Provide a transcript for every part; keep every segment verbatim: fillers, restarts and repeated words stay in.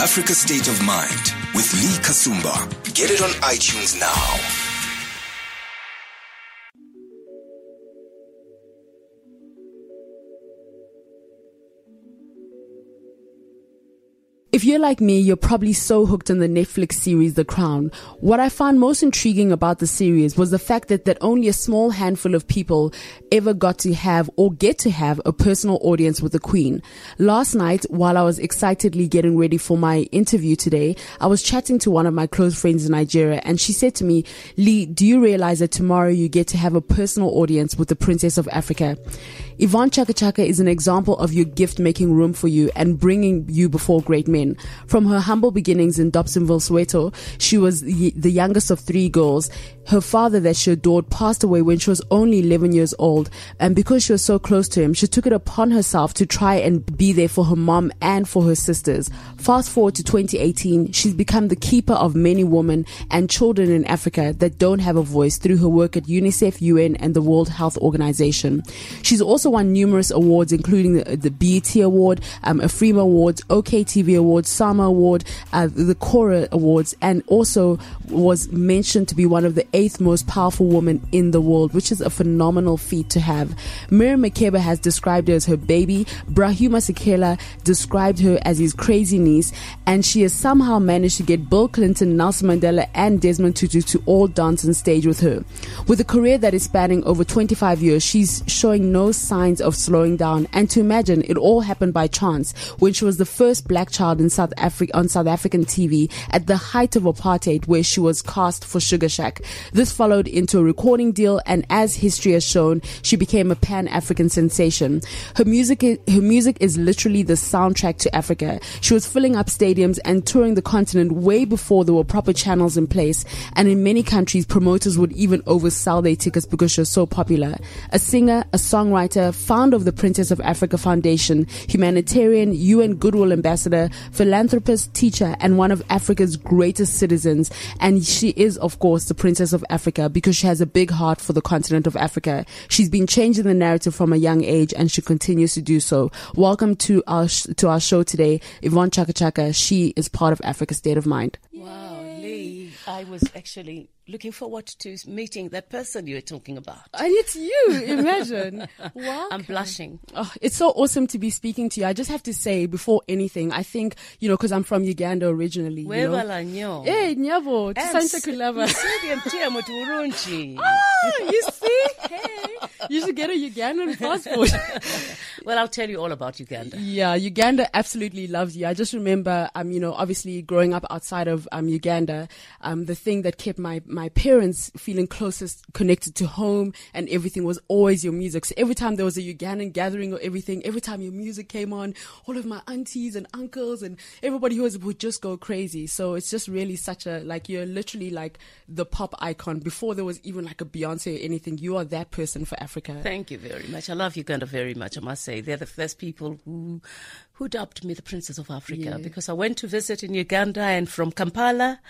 Africa State of Mind with Lee Kasumba. Get it on iTunes now. If you're like me, you're probably so hooked on the Netflix series The Crown. What I found most intriguing about the series was the fact that, that only a small handful of people ever got to have or get to have a personal audience with the Queen. Last night, while I was excitedly getting ready for my interview today, I was chatting to one of my close friends in Nigeria, and she said to me, Lee, do you realize that tomorrow you get to have a personal audience with the Princess of Africa? Yvonne Chaka Chaka is an example of your gift making room for you and bringing you before great men. From her humble beginnings in Dobsonville, Soweto, she was the youngest of three girls. Her father that she adored passed away when she was only eleven years old, and because she was so close to him, she took it upon herself to try and be there for her mom and for her sisters. Fast forward to twenty eighteen, she's become the keeper of many women and children in Africa that don't have a voice through her work at UNICEF, U N and the World Health Organization. She's also won numerous awards, including the, the B E T Award, um, Afrima Awards, O K T V Awards, SAMA Award, uh, the Cora Awards, and also was mentioned to be one of the eighth most powerful women in the world, which is a phenomenal feat to have. Miriam Makeba has described her as her baby. Hugh Masekela described her as his crazy niece, and she has somehow managed to get Bill Clinton, Nelson Mandela, and Desmond Tutu to all dance on stage with her. With a career that is spanning over twenty-five years, she's showing no sign of slowing down, and to imagine it all happened by chance when she was the first black child in South Africa on South African T V at the height of apartheid, where she was cast for Sugar Shack. This followed into a recording deal, and as history has shown, she became a Pan-African sensation. Her music, her music is literally the soundtrack to Africa. She was filling up stadiums and touring the continent way before there were proper channels in place, and in many countries, promoters would even oversell their tickets because she was so popular. A singer, a songwriter, founder of the Princess of Africa Foundation, humanitarian, U N Goodwill Ambassador, philanthropist, teacher, and one of Africa's greatest citizens. And she is, of course, the Princess of Africa because she has a big heart for the continent of Africa. She's been changing the narrative from a young age, and she continues to do so. Welcome to our sh- to our show today, Yvonne Chaka Chaka. She is part of Africa State of Mind. Wow, Lee, I was actually looking forward to meeting that person you were talking about. And it's you, imagine. Wow. I'm blushing. Oh, it's so awesome to be speaking to you. I just have to say, before anything, I think, you know, because I'm from Uganda originally. You know? Hey, Nyabo, Santa Kulava. Oh, you see? Hey, you should get a Ugandan passport. Well, I'll tell you all about Uganda. Yeah, Uganda absolutely loves you. I just remember, um, you know, obviously growing up outside of um, Uganda, um, the thing that kept my my parents feeling closest connected to home and everything was always your music. So every time there was a Ugandan gathering or everything, every time your music came on, all of my aunties and uncles and everybody who was would just go crazy. So it's just really such a, like, you're literally like the pop icon before there was even like a Beyonce or anything. You are that person for Africa. Thank you very much. I love Uganda very much, I must say. They're the first people who who dubbed me the Princess of Africa, yeah, because I went to visit in Uganda, and from Kampala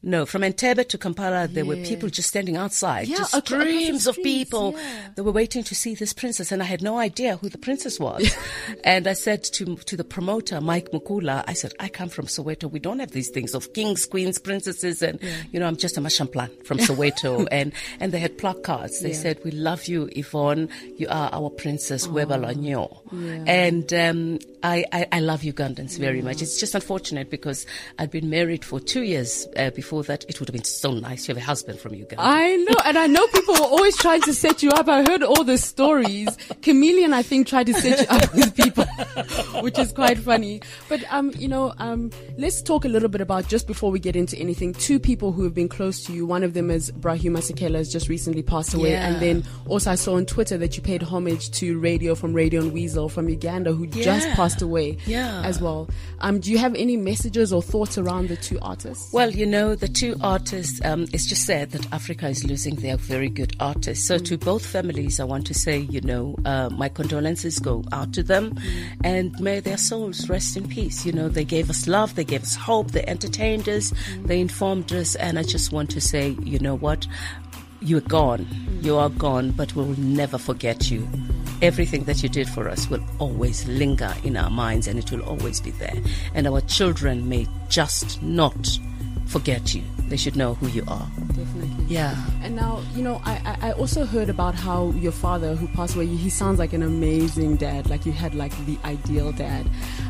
No, from Entebbe to Kampala, there yeah. were people just standing outside, yeah, just okay, streams of people yeah. that were waiting to see this princess, and I had no idea who the princess was. And I said to to the promoter, Mike Mukula, I said, I come from Soweto. We don't have these things of kings, queens, princesses, and, yeah. you know, I'm just a Mashamplan from Soweto. and, and they had placards. They yeah. said, we love you, Yvonne. You are our princess, oh. Webalanyo. Yeah. And um, I, I, I love Ugandans very yeah. much. It's just unfortunate because I'd been married for two years uh, before. Before that, it would have been so nice to have a husband from Uganda. I know, and I know people were always trying to set you up. I heard all the stories. Chameleon, I think, tried to set you up with people, which is quite funny. But, um, you know, um, let's talk a little bit about, just before we get into anything, two people who have been close to you. One of them is Hugh Masekela, has just recently passed away. Yeah. And then also I saw on Twitter that you paid homage to Radio from Radio and Weasel from Uganda, who yeah. just passed away yeah. as well. Um, do you have any messages or thoughts around the two artists? Well, you know, the two artists, um, it's just sad that Africa is losing their very good artists. So mm. to both families, I want to say, you know, uh, my condolences go out to them, mm. and may their souls rest in peace. You know, they gave us love, they gave us hope, they entertained us, mm. they informed us, and I just want to say, you know what, you're gone, mm. you are gone, but we'll never forget you. everything that you did for us will always linger in our minds, and it will always be there. And our children may just not forget you. They should know who you are. Definitely. Yeah. And now, you know, I, I also heard about how your father, who passed away, he sounds like an amazing dad. Like you had like the ideal dad.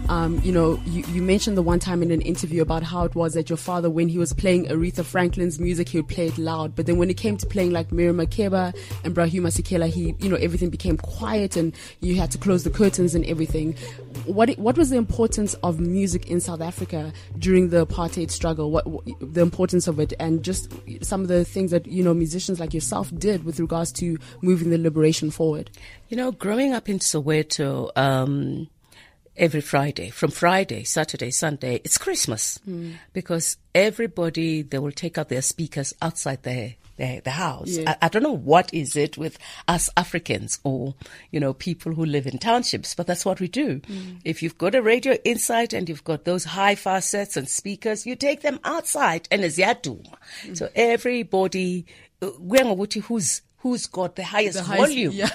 Um, you know, you, you mentioned the one time in an interview about how it was that your father, when he was playing Aretha Franklin's music, he would play it loud. But then when it came to playing like Miriam Makeba and Hugh Masekela, he, you know, everything became quiet and you had to close the curtains and everything. What what was the importance of music in South Africa during the apartheid struggle? What, what the importance of it, and just some of the things that, you know, musicians like yourself did with regards to moving the liberation forward? You know, growing up in Soweto, um, every Friday, from Friday, Saturday, Sunday, it's Christmas, mm. because everybody, they will take out their speakers outside their The, the house. Yeah. I, I don't know what is it with us Africans or, you know, people who live in townships, but that's what we do. Mm. If you've got a radio inside and you've got those hi-fi sets and speakers, you take them outside and it's yaduma. Mm. So everybody, who's who's got the highest, the highest volume, yeah.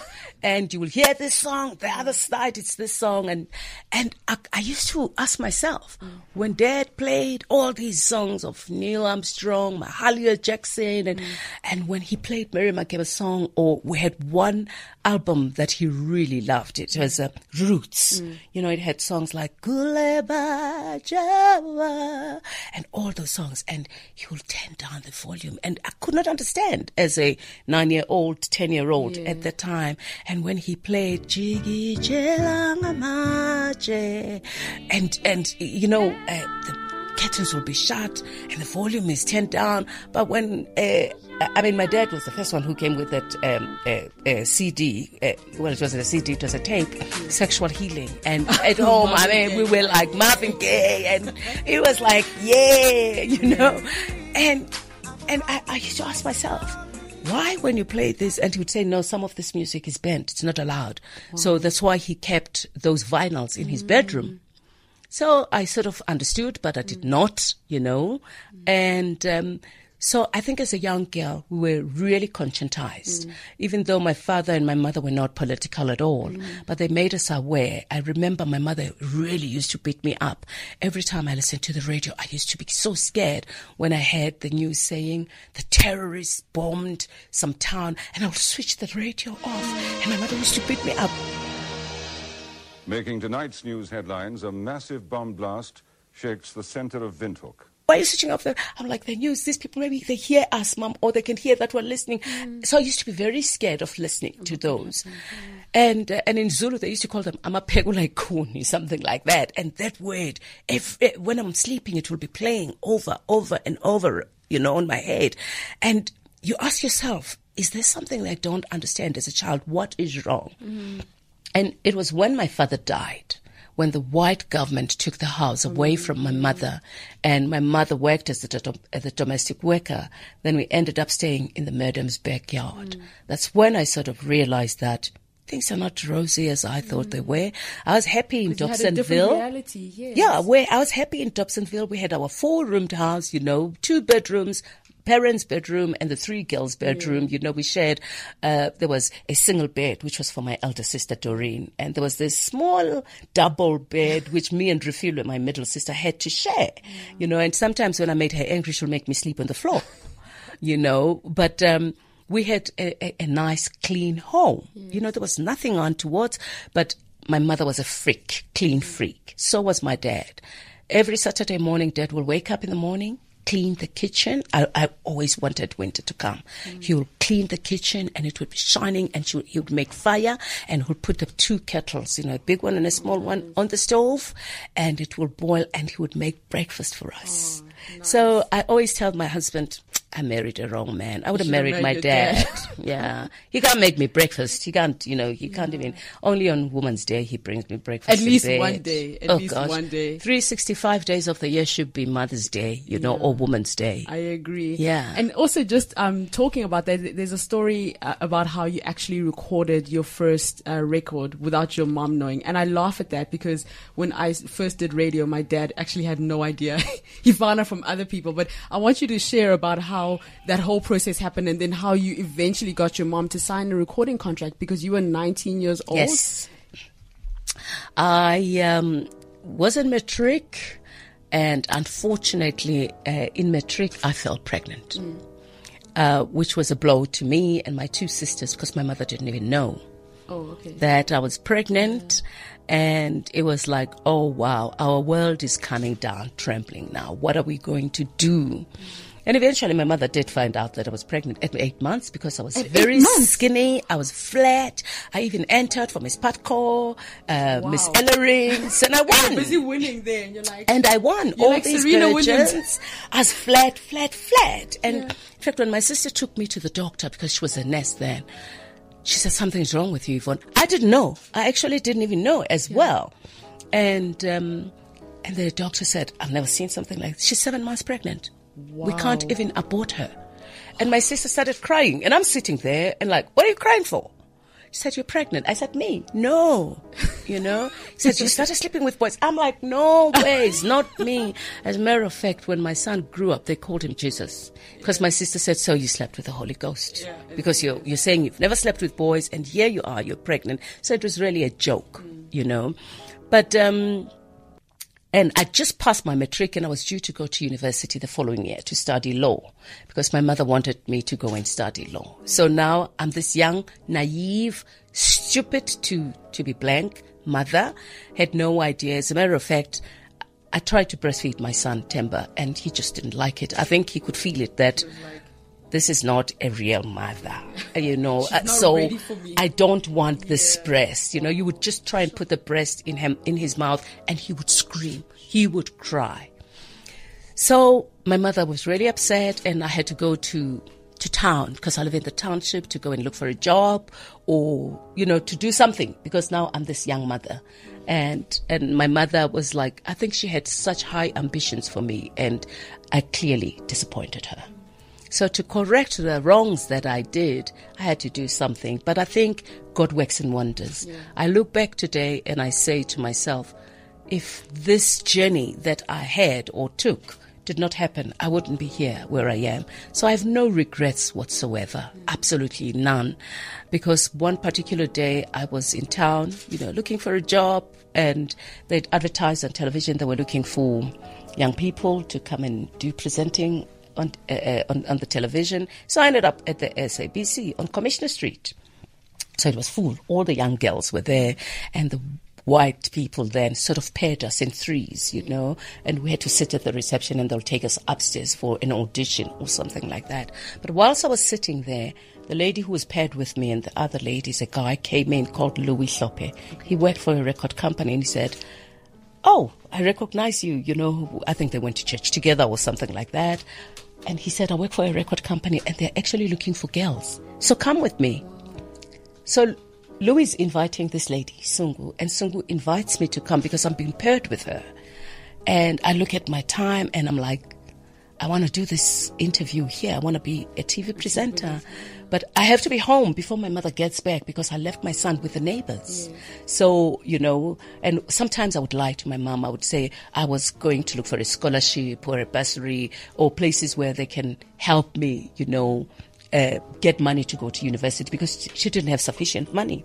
and you will hear this song, the other side, it's this song. And and I, I used to ask myself, mm. when Dad played all these songs of Neil Armstrong, Mahalia Jackson, and mm. and when he played Miriam Makeba's song, or we had one album that he really loved, it was uh, Roots. Mm. You know, it had songs like Guleba Jawa and all those songs, and he will turn down the volume. And I could not understand as a nine-year-old old ten-year-old yeah. at the time. And when he played Jiggy Jelangamaje, and and you know, uh, the curtains will be shut and the volume is turned down. But when uh, I mean, my dad was the first one who came with that um, uh, uh, C D. Uh, well, it wasn't a C D; it was a tape. Sexual Healing. And at home, I mean, we were like Marvin Gaye, and it was like, yeah, you know. And and I, I used to ask myself, why, when you play this, and he would say, no, some of this music is banned. It's not allowed. Wow. So that's why he kept those vinyls in mm. his bedroom. So I sort of understood, but I did mm. not, you know. Mm. And um, so I think as a young girl, we were really conscientized, mm. even though my father and my mother were not political at all. Mm. But they made us aware. I remember my mother really used to beat me up. Every time I listened to the radio, I used to be so scared when I heard the news saying the terrorists bombed some town. And I would switch the radio off, and my mother used to beat me up. Making tonight's news headlines, a massive bomb blast shakes the center of Windhoek. Why are you switching off the... I'm like, the news, these people, maybe they hear us, Mum, or they can hear that we're listening. Mm. So I used to be very scared of listening oh, to those. Goodness. And uh, and in Zulu, they used to call them amapegulaikuni, something like that. And that word, if, if, when I'm sleeping, it will be playing over, over and over, you know, on my head. And you ask yourself, is there something that I don't understand as a child? What is wrong? Mm. And it was when my father died, when the white government took the house away from my mother, and my mother worked as a, as a domestic worker, then we ended up staying in the madam's backyard. Mm. That's when I sort of realized that things are not rosy as I thought mm. they were. I was happy in Dobsonville. Reality, yes. Yeah, where I was happy in Dobsonville. We had our four-roomed house, you know, two bedrooms, parents' bedroom and the three girls' bedroom. Yeah. You know, we shared, uh, there was a single bed, which was for my elder sister, Doreen. And there was this small double bed, which me and Refilwe, my middle sister, had to share. Mm. You know, and sometimes when I made her angry, she'll make me sleep on the floor, you know. But um, we had a, a, a nice, clean home. Mm. You know, there was nothing untoward, but my mother was a freak, clean freak. So was my dad. Every Saturday morning, Dad will wake up in the morning, clean the kitchen. I, I always wanted winter to come. Mm. He would clean the kitchen and it would be shining, and she would, he would make fire and he would put the two kettles, you know, a big one and a small mm. one on the stove, and it would boil, and he would make breakfast for us. Oh, nice. So I always tell my husband, I married a wrong man. I would have married, married my dad. dad. Yeah. He can't make me breakfast. He can't, you know, he yeah. can't even. Only on Women's Day he brings me breakfast. At least bed. one day. At oh, least gosh. one day. three hundred sixty-five days of the year should be Mother's Day, you yeah. know, or Women's Day. I agree. Yeah. And also just um, talking about that, there's a story uh, about how you actually recorded your first uh, record without your mom knowing. And I laugh at that because when I first did radio, my dad actually had no idea. He found out from other people. But I want you to share about how how that whole process happened and then how you eventually got your mom to sign a recording contract because you were nineteen years old. Yes. I um, was in matric, and unfortunately uh, in matric I fell pregnant, mm. uh, which was a blow to me and my two sisters because my mother didn't even know oh, okay. that I was pregnant. Yeah. And it was like, oh wow, our world is coming down, trembling now. What are we going to do? Mm. And eventually my mother did find out that I was pregnant at eight months because I was at very skinny. I was flat. I even entered for Miss Patco, uh, wow. Miss Ellerings, and I won. You're busy winning there. And, you're like, and I won all like these pageants. I was flat, flat, flat. And yeah. in fact, when my sister took me to the doctor because she was a nurse then, she said, something's wrong with you, Yvonne. I didn't know. I actually didn't even know as yeah. well. And, um, and the doctor said, I've never seen something like this. She's seven months pregnant. Wow. We can't even abort her. And my sister started crying. And I'm sitting there and like, what are you crying for? She said, you're pregnant. I said, me? No. You know? She said, you started sleeping with boys. I'm like, no way. It's not me. As a matter of fact, when my son grew up, they called him Jesus. Because yeah. my sister said, so you slept with the Holy Ghost. Yeah, because you're, you're saying you've never slept with boys. And here you are, you're pregnant. So it was really a joke, mm. you know? But... um And I just passed my matric and I was due to go to university the following year to study law because my mother wanted me to go and study law. So now I'm this young, naive, stupid to, to be blank mother, had no idea. As a matter of fact, I tried to breastfeed my son, Temba, and he just didn't like it. I think he could feel it that this is not a real mother, you know. Uh, so I don't want this yeah. breast, you know. You would just try and put the breast in him, in his mouth, and he would scream. He would cry. So my mother was really upset, and I had to go to to town because I live in the township to go and look for a job, or you know, to do something because now I'm this young mother, and and my mother was like, I think she had such high ambitions for me, and I clearly disappointed her. So to correct the wrongs that I did, I had to do something. But I think God works in wonders. Yeah. I look back today and I say to myself, if this journey that I had or took did not happen, I wouldn't be here where I am. So I have no regrets whatsoever, yeah. absolutely none. Because one particular day I was in town, you know, looking for a job, and they'd advertised on television they were looking for young people to come and do presenting On, uh, on on the television. So I ended up at the S A B C on Commissioner Street. So it was full. All the young girls were there, and the white people then sort of paired us in threes, you know, and we had to sit at the reception and they'll take us upstairs for an audition or something like that. But whilst I was sitting there, the lady who was paired with me and the other ladies, a guy came in called Louis Lope. Okay. He worked for a record company, and he said, oh, I recognize you, you know, I think they went to church together or something like that. And he said, I work for a record company and they're actually looking for girls. So come with me. So Louis is inviting this lady, Sungu, and Sungu invites me to come because I'm being paired with her. And I look at my time and I'm like, I want to do this interview here. I want to be a T V presenter. But I have to be home before my mother gets back because I left my son with the neighbors. Yeah. So, you know, and sometimes I would lie to my mom. I would say I was going to look for a scholarship or a bursary or places where they can help me, you know, uh, get money to go to university because she didn't have sufficient money.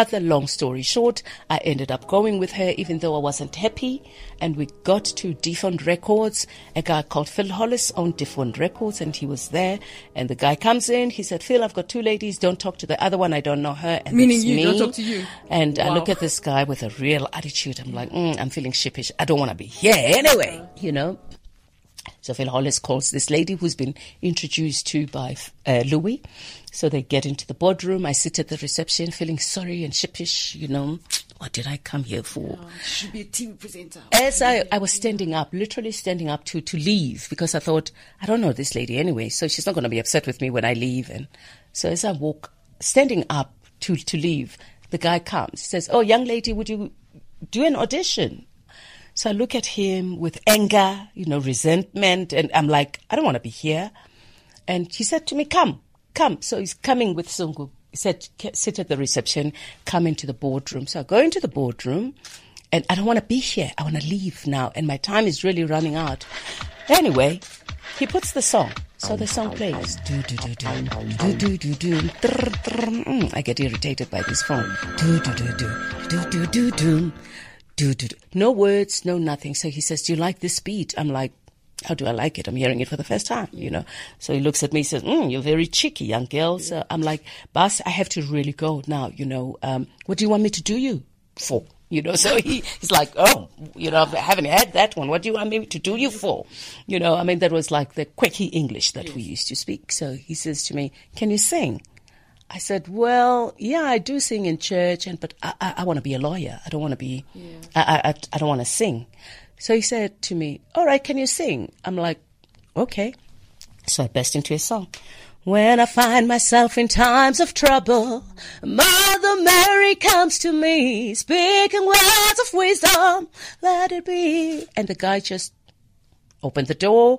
Cut the long story short, I ended up going with her even though I wasn't happy. And we got to Defund Records. A guy called Phil Hollis owned Defund Records and he was there. And the guy comes in. He said, Phil, I've got two ladies. Don't talk to the other one. I don't know her. And meaning you, me. Don't talk to you. And wow. I look at this guy with a real attitude. I'm like, mm, I'm feeling sheepish. I don't want to be here anyway, uh-huh. you know. So Phil Hollis calls this lady who's been introduced to by uh, Louis. So they get into the boardroom. I sit at the reception feeling sorry and sheepish, you know. What did I come here for? Oh, should be a T V presenter. As I, I was standing up, literally standing up to, to leave because I thought, I don't know this lady anyway, so she's not going to be upset with me when I leave. And so as I walk, standing up to, to leave, the guy comes. He says, oh, young lady, would you do an audition? So I look at him with anger, you know, resentment. And I'm like, I don't want to be here. And he said to me, come, come. So he's coming with Sungu. He said, sit at the reception, come into the boardroom. So I go into the boardroom and I don't want to be here. I want to leave now. And my time is really running out. Anyway, He puts the song. So the song plays. Do, do, do, do, do, do, do, do. Drr, drr. Mm, I get irritated by this phone. Do, do, do, do, do, do, do, do, do, do, do. No words, no nothing. So he says, do you like this beat? I'm like, how do I like it? I'm hearing it for the first time, you know. So he looks at me, he says, mm, you're very cheeky, young girl. So I'm like, boss, I have to really go now, you know. Um, what do you want me to do you for? You know, so he, he's like, oh, you know, I haven't had that one. What do you want me to do you for? You know, I mean, that was like the quickie English that we used to speak. So he says to me, can you sing? I said, well, yeah, I do sing in church, and but I, I, I want to be a lawyer. I don't want to be, yeah. I, I, I don't want to sing. So he said to me, all right, can you sing? I'm like, okay. So I burst into a song. When I find myself in times of trouble, Mother Mary comes to me, speaking words of wisdom, let it be. And the guy just opened the door,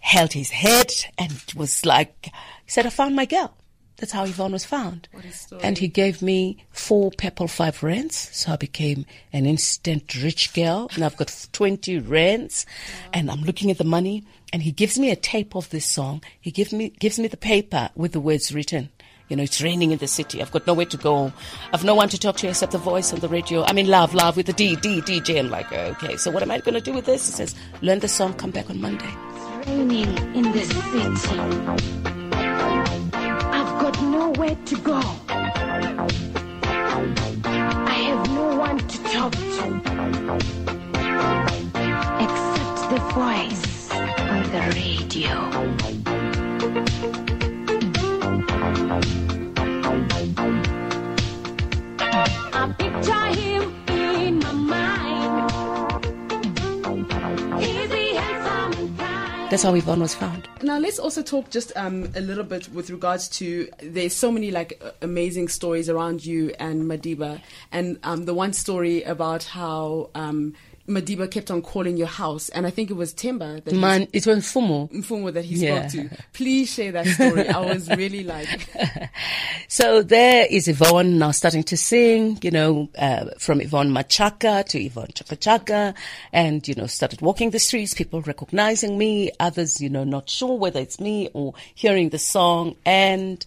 held his head, and was like, he said, I found my girl. That's how Yvonne was found. What a story. And he gave me four purple five rands, so I became an instant rich girl, and I've got twenty rands, wow. And I'm looking at the money. And he gives me a tape of this song. He gives me gives me the paper with the words written. You know, it's raining in the city. I've got nowhere to go. I've no one to talk to except the voice on the radio. I mean, love, love with the D, D, D J. I'm like, okay, so what am I going to do with this? He says, learn the song, come back on Monday. It's raining in the city. I've got nowhere to go. I have no one to talk to except the voice. The radio. I picture him in my mind. Easy, handsome, and kind. That's how Yvonne was found. Now let's also talk just um, a little bit with regards to, there's so many like amazing stories around you and Madiba, and um, the one story about how um, Madiba kept on calling your house, and I think it was Temba. That Man, it was Mfumo. Mfumo that he spoke yeah. to. Please share that story. I was really like... So there is Yvonne now starting to sing, you know, uh, from Yvonne Machaka to Yvonne Chaka Chaka, and, you know, started walking the streets, people recognizing me, others, you know, not sure whether it's me or hearing the song, and...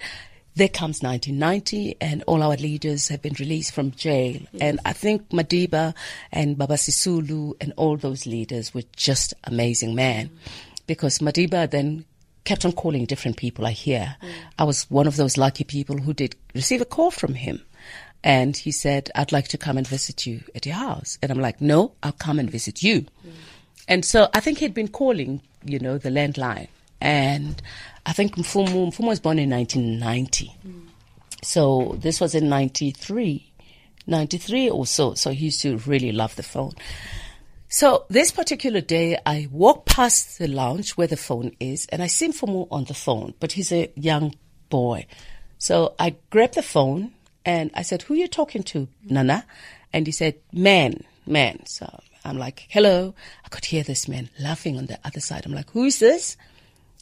There comes nineteen ninety, and all our leaders have been released from jail. Yes. And I think Madiba and Baba Sisulu and all those leaders were just amazing men, mm. because Madiba then kept on calling different people I hear. Mm. I was one of those lucky people who did receive a call from him. And he said, I'd like to come and visit you at your house. And I'm like, no, I'll come and visit you. Mm. And so I think he'd been calling, you know, the landline. And I think Mfumo, Mfumo was born in nineteen ninety. Mm. So this was in ninety-three, ninety-three or so. So he used to really love the phone. So this particular day, I walk past the lounge where the phone is, and I see Mfumo on the phone, but he's a young boy. So I grabbed the phone and I said, who are you talking to, Nana? And he said, man, man. So I'm like, hello. I could hear this man laughing on the other side. I'm like, who is this?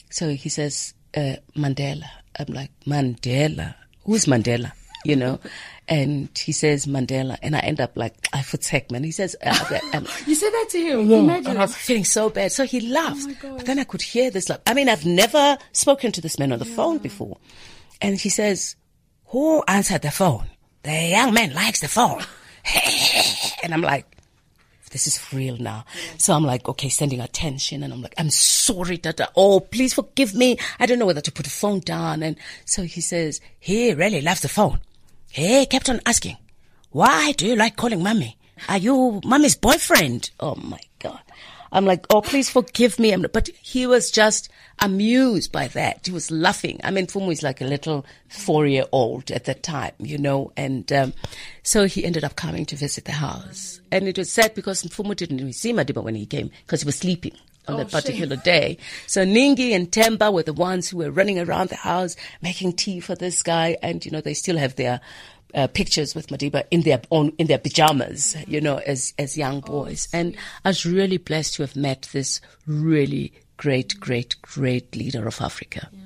So he says, uh, Mandela. I'm like, Mandela? Who's Mandela? You know? And he says, Mandela. And I end up like, I forsake, man. He says, uh, um, you said that to him? Yeah. Imagine. And I was feeling so bad. So he laughs. Oh, but then I could hear this, like, I mean, I've never spoken to this man on the yeah. phone before. And he says, who answered the phone? The young man likes the phone. And I'm like, this is real now. Yeah. So I'm like, okay, sending attention. And I'm like, I'm sorry, Tata. Oh, please forgive me. I don't know whether to put the phone down. And so he says, he really loves the phone. He kept on asking, why do you like calling mommy? Are you mommy's boyfriend? Oh, my God. I'm like, oh, please forgive me. I'm, but he was just amused by that. He was laughing. I mean, Fumu is like a little four-year-old at that time, you know. And um, so he ended up coming to visit the house. And it was sad because Fumu didn't even see Madiba when he came because he was sleeping on oh, that particular shit. day. So Ningi and Temba were the ones who were running around the house making tea for this guy. And, you know, they still have their... Uh, pictures with Madiba in their own, in their pajamas, you know, as, as young boys. Oh, and I was really blessed to have met this really great, great, great leader of Africa. Yeah.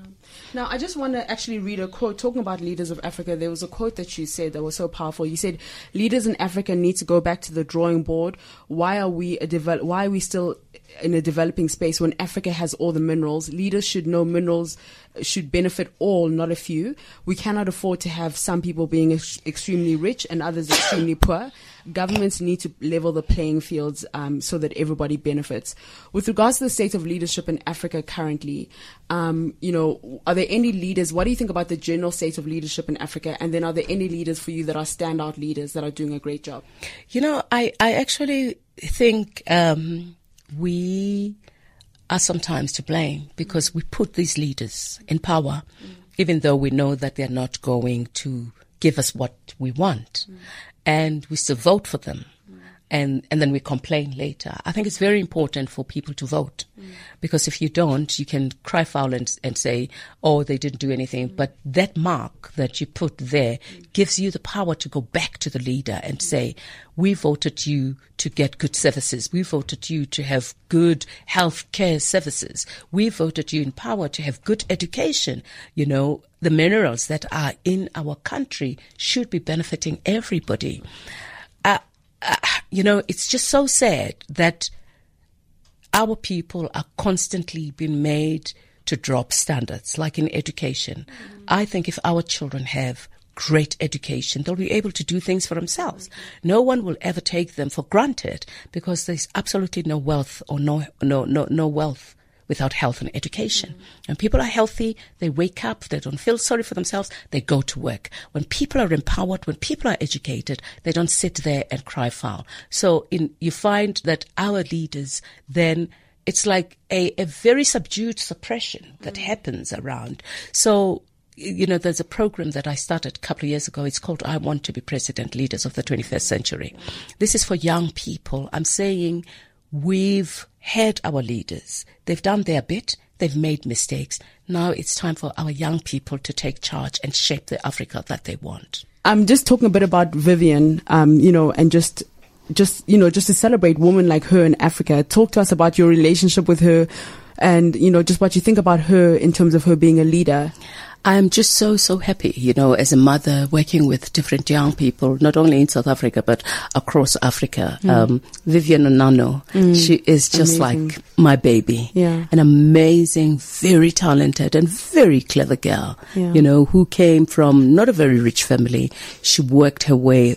Now, I just want to actually read a quote. Talking about leaders of Africa, there was a quote that you said that was so powerful. You said, leaders in Africa need to go back to the drawing board. Why are we a develop- Why are we still in a developing space when Africa has all the minerals? Leaders should know minerals should benefit all, not a few. We cannot afford to have some people being ex- extremely rich and others extremely poor. Governments need to level the playing fields um, so that everybody benefits. With regards to the state of leadership in Africa currently, um, you know, are there any leaders? What do you think about the general state of leadership in Africa? And then are there any leaders for you that are standout leaders that are doing a great job? You know, I, I actually think um, we are sometimes to blame because we put these leaders in power, mm. even though we know that they're not going to give us what we want. Mm. And we still vote for them, mm. and, and then we complain later. I think it's very important for people to vote, mm. because if you don't, you can cry foul and, and say, oh, they didn't do anything. Mm. But that mark that you put there mm. gives you the power to go back to the leader and mm. say, we voted you to get good services. We voted you to have good health care services. We voted you in power to have good education, you know. The minerals that are in our country should be benefiting everybody. Uh, uh, you know, it's just so sad that our people are constantly being made to drop standards, like in education. Mm-hmm. I think if our children have great education, they'll be able to do things for themselves. Mm-hmm. No one will ever take them for granted because there's absolutely no wealth or no, no, no, no wealth without health and education. Mm-hmm. When people are healthy, they wake up, they don't feel sorry for themselves, they go to work. When people are empowered, when people are educated, they don't sit there and cry foul. So in, you find that our leaders then, it's like a, a very subdued suppression that mm-hmm. happens around. So, you know, there's a program that I started a couple of years ago. It's called I Want to Be President, Leaders of the twenty-first Century. This is for young people. I'm saying we've had our leaders. They've done their bit. They've made mistakes. Now it's time for our young people to take charge and shape the Africa that they want. I'm just talking a bit about Vivian, um, you know, and just, just, you know, just to celebrate women like her in Africa. Talk to us about your relationship with her and, you know, just what you think about her in terms of her being a leader. I'm just so, so happy, you know, as a mother working with different young people, not only in South Africa, but across Africa. Mm. Um, Vivian Onano, mm. she is just amazing. Like my baby. Yeah. An amazing, very talented and very clever girl, yeah. you know, who came from not a very rich family. She worked her way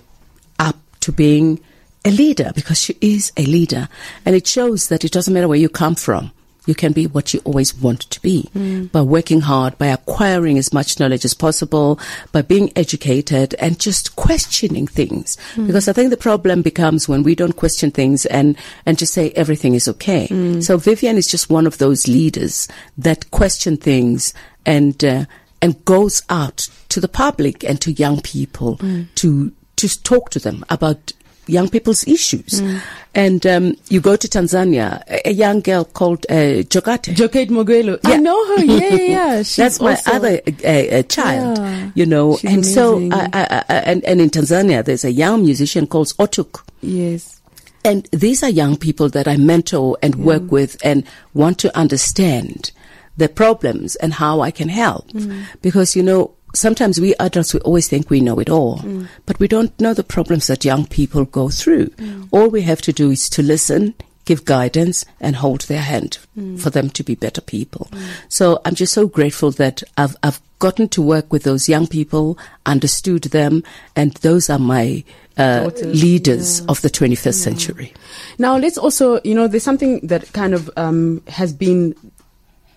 up to being a leader because she is a leader. And it shows that it doesn't matter where you come from. You can be what you always want to be mm. by working hard, by acquiring as much knowledge as possible, by being educated and just questioning things. Mm. Because I think the problem becomes when we don't question things and, and just say everything is okay. Mm. So Vivian is just one of those leaders that question things and, uh, and goes out to the public and to young people mm. to, to talk to them about young people's issues. Mm. And um, you go to Tanzania, a young girl called uh, Jokate. Jokate Moguelo. Yeah. I know her. Yeah, yeah, yeah. She's That's my also... other uh, uh, child, yeah. you know. She's and amazing. so, I, I, I, and, and in Tanzania, there's a young musician called Otuk. Yes. And these are young people that I mentor and yeah. work with and want to understand their problems and how I can help. Mm. Because, you know, sometimes we adults, we always think we know it all, mm. but we don't know the problems that young people go through. Mm. All we have to do is to listen, give guidance, and hold their hand mm. for them to be better people. Mm. So I'm just so grateful that I've, I've gotten to work with those young people, understood them, and those are my Uh, leaders yeah. of the twenty-first yeah. century. Now, let's also, you know, there's something that kind of um, has been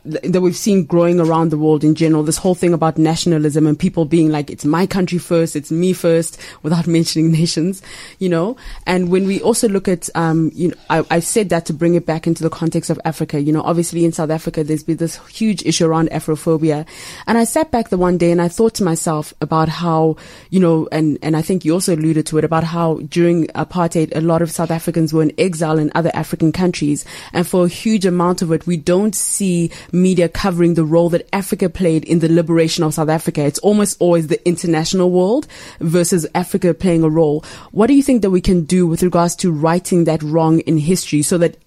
that we've seen growing around the world in general, this whole thing about nationalism and people being like, it's my country first, it's me first, without mentioning nations, you know. And when we also look at, um, you know, I, I said that to bring it back into the context of Africa. You know, obviously in South Africa, there's been this huge issue around Afrophobia. And I sat back the one day and I thought to myself about how, you know, and, and I think you also alluded to it, about how during apartheid, a lot of South Africans were in exile in other African countries. And for a huge amount of it, we don't see media covering the role that Africa played in the liberation of South Africa. It's almost always the international world versus Africa playing a role. What do you think that we can do with regards to righting that wrong in history so that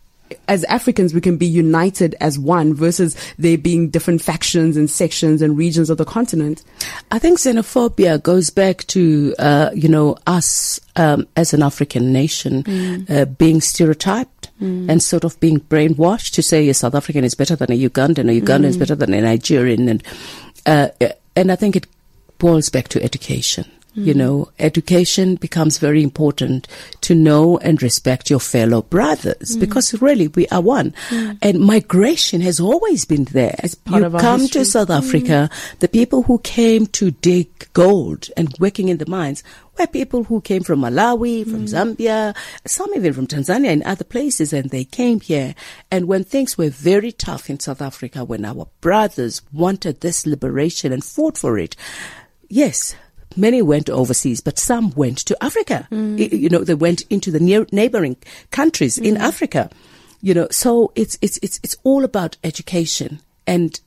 as Africans, we can be united as one versus there being different factions and sections and regions of the continent. I think xenophobia goes back to, uh, you know, us um, as an African nation mm. uh, being stereotyped mm. and sort of being brainwashed to say a South African is better than a Ugandan, a Ugandan mm. is better than a Nigerian. And, uh, and I think it boils back to education. You know, education becomes very important to know and respect your fellow brothers mm. because really we are one. Mm. And migration has always been there. It's part you of our come history. To South Africa, mm. the people who came to dig gold and working in the mines were people who came from Malawi, from mm. Zambia, some even from Tanzania and other places, and they came here. And when things were very tough in South Africa, when our brothers wanted this liberation and fought for it, yes, many went overseas, but some went to Africa. Mm. You know, they went into the near neighboring countries mm. in Africa. You know, so it's it's it's it's all about education and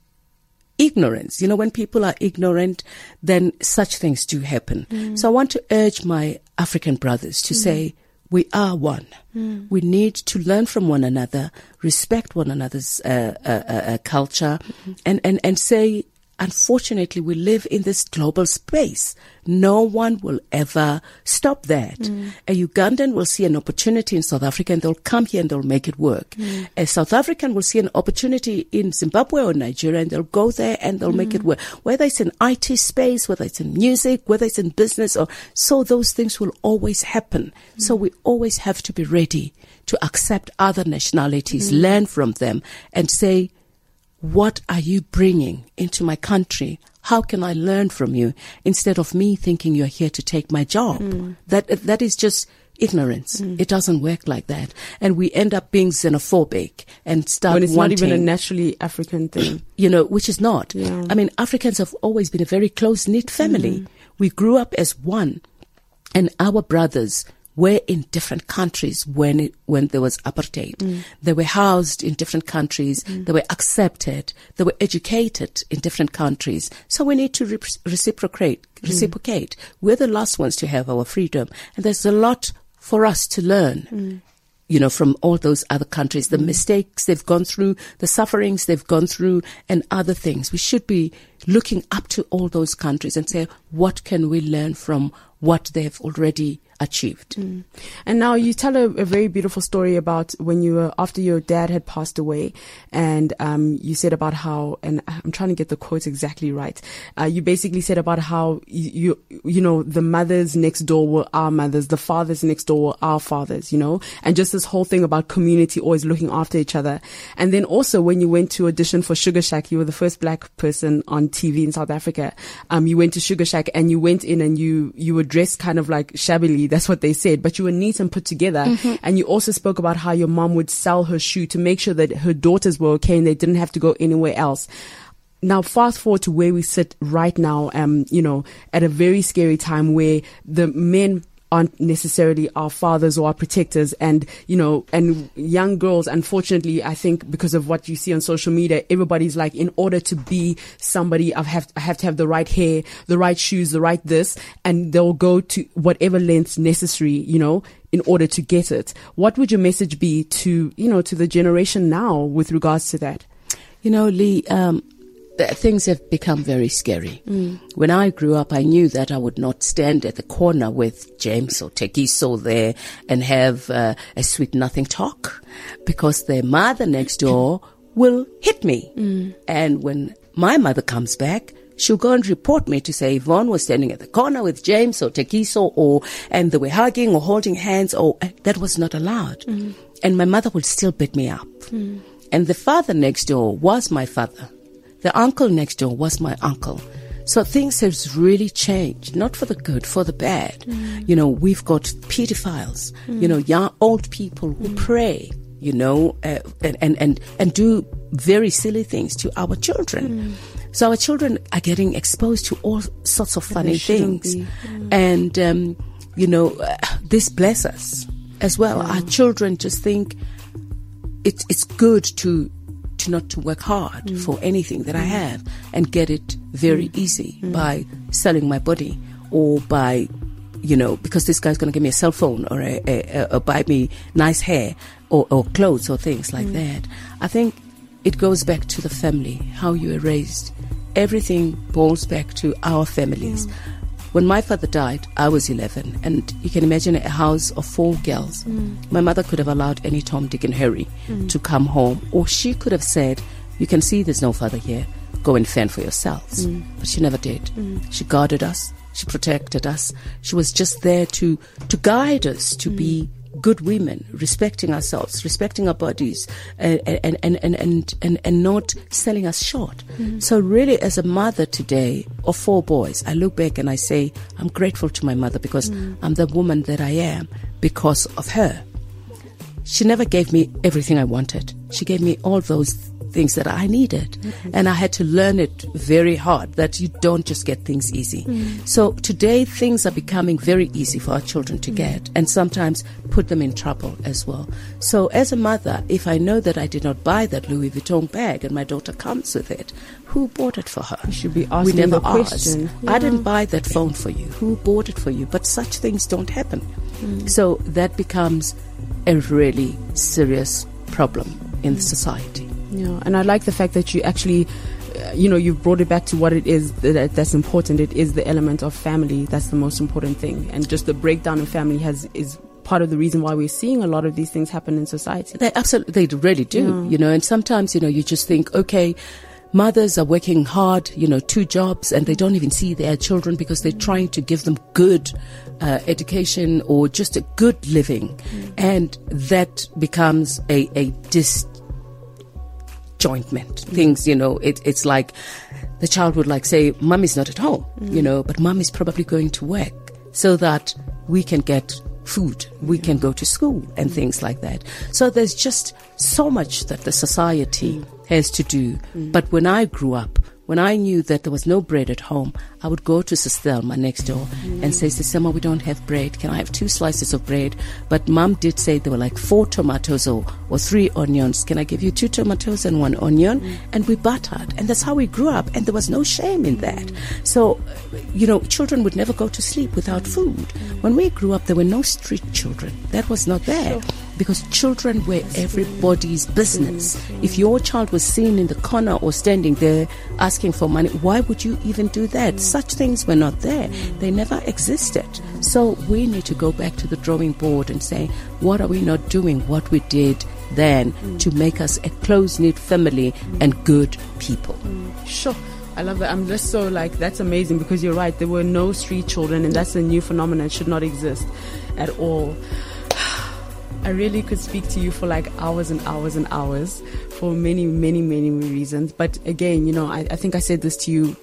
ignorance. You know, when people are ignorant, then such things do happen. Mm. So I want to urge my African brothers to mm. say, we are one. Mm. We need to learn from one another, respect one another's uh, uh, uh, culture, mm-hmm. and, and, and say, unfortunately, we live in this global space. No one will ever stop that. Mm. A Ugandan will see an opportunity in South Africa and they'll come here and they'll make it work. Mm. A South African will see an opportunity in Zimbabwe or Nigeria and they'll go there and they'll mm. make it work. Whether it's in I T space, whether it's in music, whether it's in business, or so those things will always happen. Mm. So we always have to be ready to accept other nationalities, mm. learn from them and say, what are you bringing into my country? How can I learn from you? Instead of me thinking you're here to take my job. Mm. That that is just ignorance. Mm. It doesn't work like that. And we end up being xenophobic and start when it's wanting, not even a naturally African thing. You know, which is not. Yeah. I mean, Africans have always been a very close-knit family. Mm. We grew up as one. And our brothers were in different countries when it, when there was apartheid. Mm. They were housed in different countries. Mm. They were accepted. They were educated in different countries. So we need to re- reciprocate. Reciprocate. Mm. We're the last ones to have our freedom. And there's a lot for us to learn, mm. you know, from all those other countries, the mm. mistakes they've gone through, the sufferings they've gone through, and other things. We should be looking up to all those countries and say, what can we learn from what they've already achieved. Mm. And now you tell a, a very beautiful story about when you were, after your dad had passed away, and um, you said about how, and I'm trying to get the quotes exactly right, uh, you basically said about how you, you, you know, the mothers next door were our mothers, the fathers next door were our fathers, you know, and just this whole thing about community, always looking after each other. And then also when you went to audition for Sugar Shack, you were the first black person on T V in South Africa. Um, you went to Sugar Shack and you went in and you, you were dressed kind of like shabbily, that's what they said, but you were neat and put together. Mm-hmm. And you also spoke about how your mom would sell her shoe to make sure that her daughters were okay and they didn't have to go anywhere else. Now, fast forward to where we sit right now, um, you know, at a very scary time where the men aren't necessarily our fathers or our protectors, and you know, and young girls, unfortunately, I think because of what you see on social media, everybody's like, in order to be somebody, I have I have to have the right hair, the right shoes, the right this, and they'll go to whatever lengths necessary, you know, in order to get it. What would your message be to, you know, to the generation now with regards to that? You know, Lee, um, things have become very scary. Mm. When I grew up, I knew that I would not stand at the corner with James or Tekiso there and have uh, a sweet nothing talk, because their mother next door will hit me. Mm. And when my mother comes back, she'll go and report me to say Yvonne was standing at the corner with James or Tekiso, or and they were hugging or holding hands, or that was not allowed. Mm. And my mother would still beat me up. Mm. And the father next door was my father. The uncle next door was my uncle. So things have really changed, not for the good, for the bad. Mm. You know, we've got pedophiles, mm. you know, young, old people who mm. pray, you know, uh, and, and, and, and do very silly things to our children. Mm. So our children are getting exposed to all sorts of funny things. Yeah. And, um, you know, uh, this bless us as well. Mm. Our children just think it's, it's good to, to not to work hard mm. for anything that mm. I have and get it very mm. easy mm. by selling my body, or by, you know, because this guy's going to give me a cell phone, or a, a, a, or buy me nice hair. or, or clothes or things like mm. that. I think it goes back to the family, how you were raised. Everything boils back to our families. Mm. When my father died, I was eleven, and you can imagine a house of four girls. Mm. My mother could have allowed any Tom, Dick and Harry mm. to come home, or she could have said, you can see there's no father here, go and fend for yourselves. Mm. But she never did. Mm. She guarded us, she protected us, she was just there to, to guide us to mm. be good women, respecting ourselves, respecting our bodies, and and, and, and, and, and, and not selling us short. Mm. So really, as a mother today of four boys, I look back and I say, I'm grateful to my mother because mm. I'm the woman that I am because of her. She never gave me everything I wanted. She gave me all those things that I needed. Mm-hmm. And I had to learn it very hard, that you don't just get things easy. Mm. So today things are becoming very easy for our children to mm. get, and sometimes put them in trouble as well. So as a mother, if I know that I did not buy that Louis Vuitton bag and my daughter comes with it, who bought it for her? You should be asking we never the question. Asked. Yeah. I didn't buy that phone for you. Who bought it for you? But such things don't happen. Mm. So that becomes a really serious problem in mm. society. Yeah, and I like the fact that you actually, uh, you know, you've brought it back to what it is that, that's important. It is the element of family. That's the most important thing. And just the breakdown of family has is part of the reason why we're seeing a lot of these things happen in society. They absolutely, they really do, yeah. you know. And sometimes, you know, you just think, okay, mothers are working hard, you know, two jobs, and they don't even see their children because they're trying to give them good uh, education or just a good living. Mm. And that becomes a, a dis. Jointment mm. things, you know, it, it's like the child would like say, Mommy's not at home, mm. you know, but Mommy's probably going to work so that we can get food, we yeah. can go to school and mm. things like that. So there's just so much that the society mm. has to do. Mm. But when I grew up, when I knew that there was no bread at home, I would go to Sister Selma next door mm. and say, Sister Selma, we don't have bread. Can I have two slices of bread? But Mom did say there were like four tomatoes or, or three onions. Can I give you two tomatoes and one onion? Mm. And we buttered. And that's how we grew up. And there was no shame in that. Mm. So, you know, children would never go to sleep without food. Mm. When we grew up, there were no street children. That was not there. Sure. Because children were everybody's business. Mm. If your child was seen in the corner or standing there asking for money, why would you even do that? Mm. Such things were not there. They never existed. So we need to go back to the drawing board and say, what are we not doing? What we did then mm. to make us a close-knit family mm. and good people. Mm. Sure. I love that. I'm just so like, that's amazing, because you're right. There were no street children, and that's a new phenomenon. It should not exist at all. I really could speak to you for like hours and hours and hours for many, many, many reasons. But again, you know, I, I think I said this to you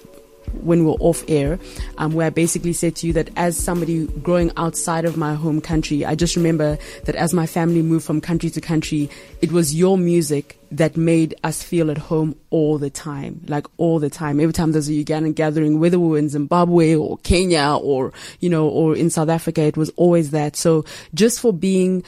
when we were off air, um, where I basically said to you that as somebody growing outside of my home country, I just remember that as my family moved from country to country, it was your music that made us feel at home all the time, like all the time. Every time there's a Ugandan gathering, whether we were in Zimbabwe or Kenya or, you know, or in South Africa, it was always that. So just for being...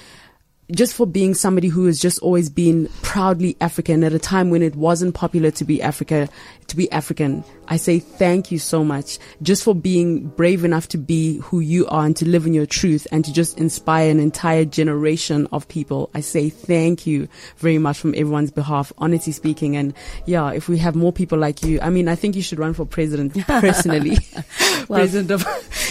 Just for being somebody who has just always been proudly African at a time when it wasn't popular to be Africa, to be African, I say thank you so much. Just for being brave enough to be who you are and to live in your truth and to just inspire an entire generation of people. I say thank you very much from everyone's behalf, honestly speaking. And yeah, if we have more people like you, I mean, I think you should run for president personally. Well, president of,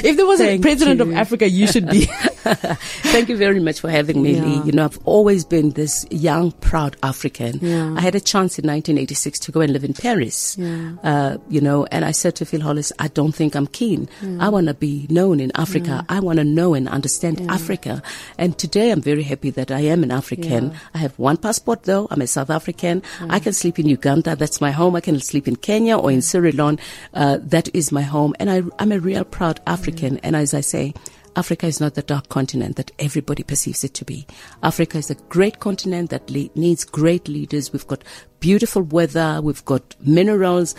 if there was a president you. of Africa, you should be. Thank you very much for having me, yeah. Lee. You know, I've always been this young, proud African. Yeah. I had a chance in nineteen eighty-six to go and live in Paris, yeah. uh, you know, and I said to Phil Hollis, I don't think I'm keen. Yeah. I want to be known in Africa. Yeah. I want to know and understand yeah. Africa. And today I'm very happy that I am an African. Yeah. I have one passport, though. I'm a South African. Yeah. I can sleep in Uganda. That's my home. I can sleep in Kenya or in Sierra Leone. Uh, that is my home. And I, I'm a real proud African. Yeah. And as I say, Africa is not the dark continent that everybody perceives it to be. Africa is a great continent that le- needs great leaders. We've got beautiful weather. We've got minerals.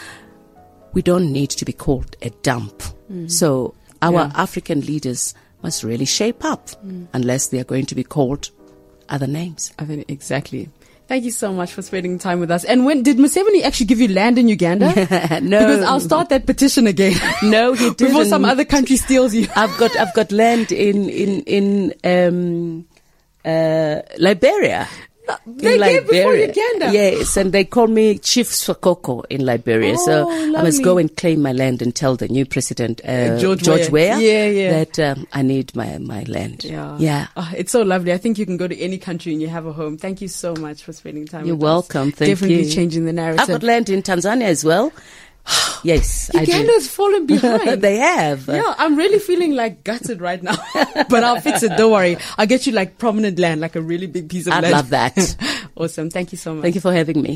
We don't need to be called a dump. Mm. So our yeah. African leaders must really shape up mm. unless they are going to be called other names. I mean, exactly. Thank you so much for spending time with us. And when did Museveni actually give you land in Uganda? No. Because I'll start that petition again. No, he didn't. Before some other country steals you. I've got I've got land in in in um uh, Liberia. They in came Liberia. Before Uganda. Yes, and they call me Chief Swakoko in Liberia. Oh, so lovely. I must go and claim my land and tell the new president, uh, George, George Weah, yeah, yeah. that um, I need my, my land. Yeah. yeah. Oh, it's so lovely. I think you can go to any country and you have a home. Thank you so much for spending time You're with welcome. us. You're welcome. Thank Definitely you. Definitely changing the narrative. I've got land in Tanzania as well. Yes, I do. Uganda's fallen behind. They have. Yeah, I'm really feeling like gutted right now. But I'll fix it. Don't worry. I'll get you like prominent land, like a really big piece of I'd land. I love that. Awesome. Thank you so much. Thank you for having me.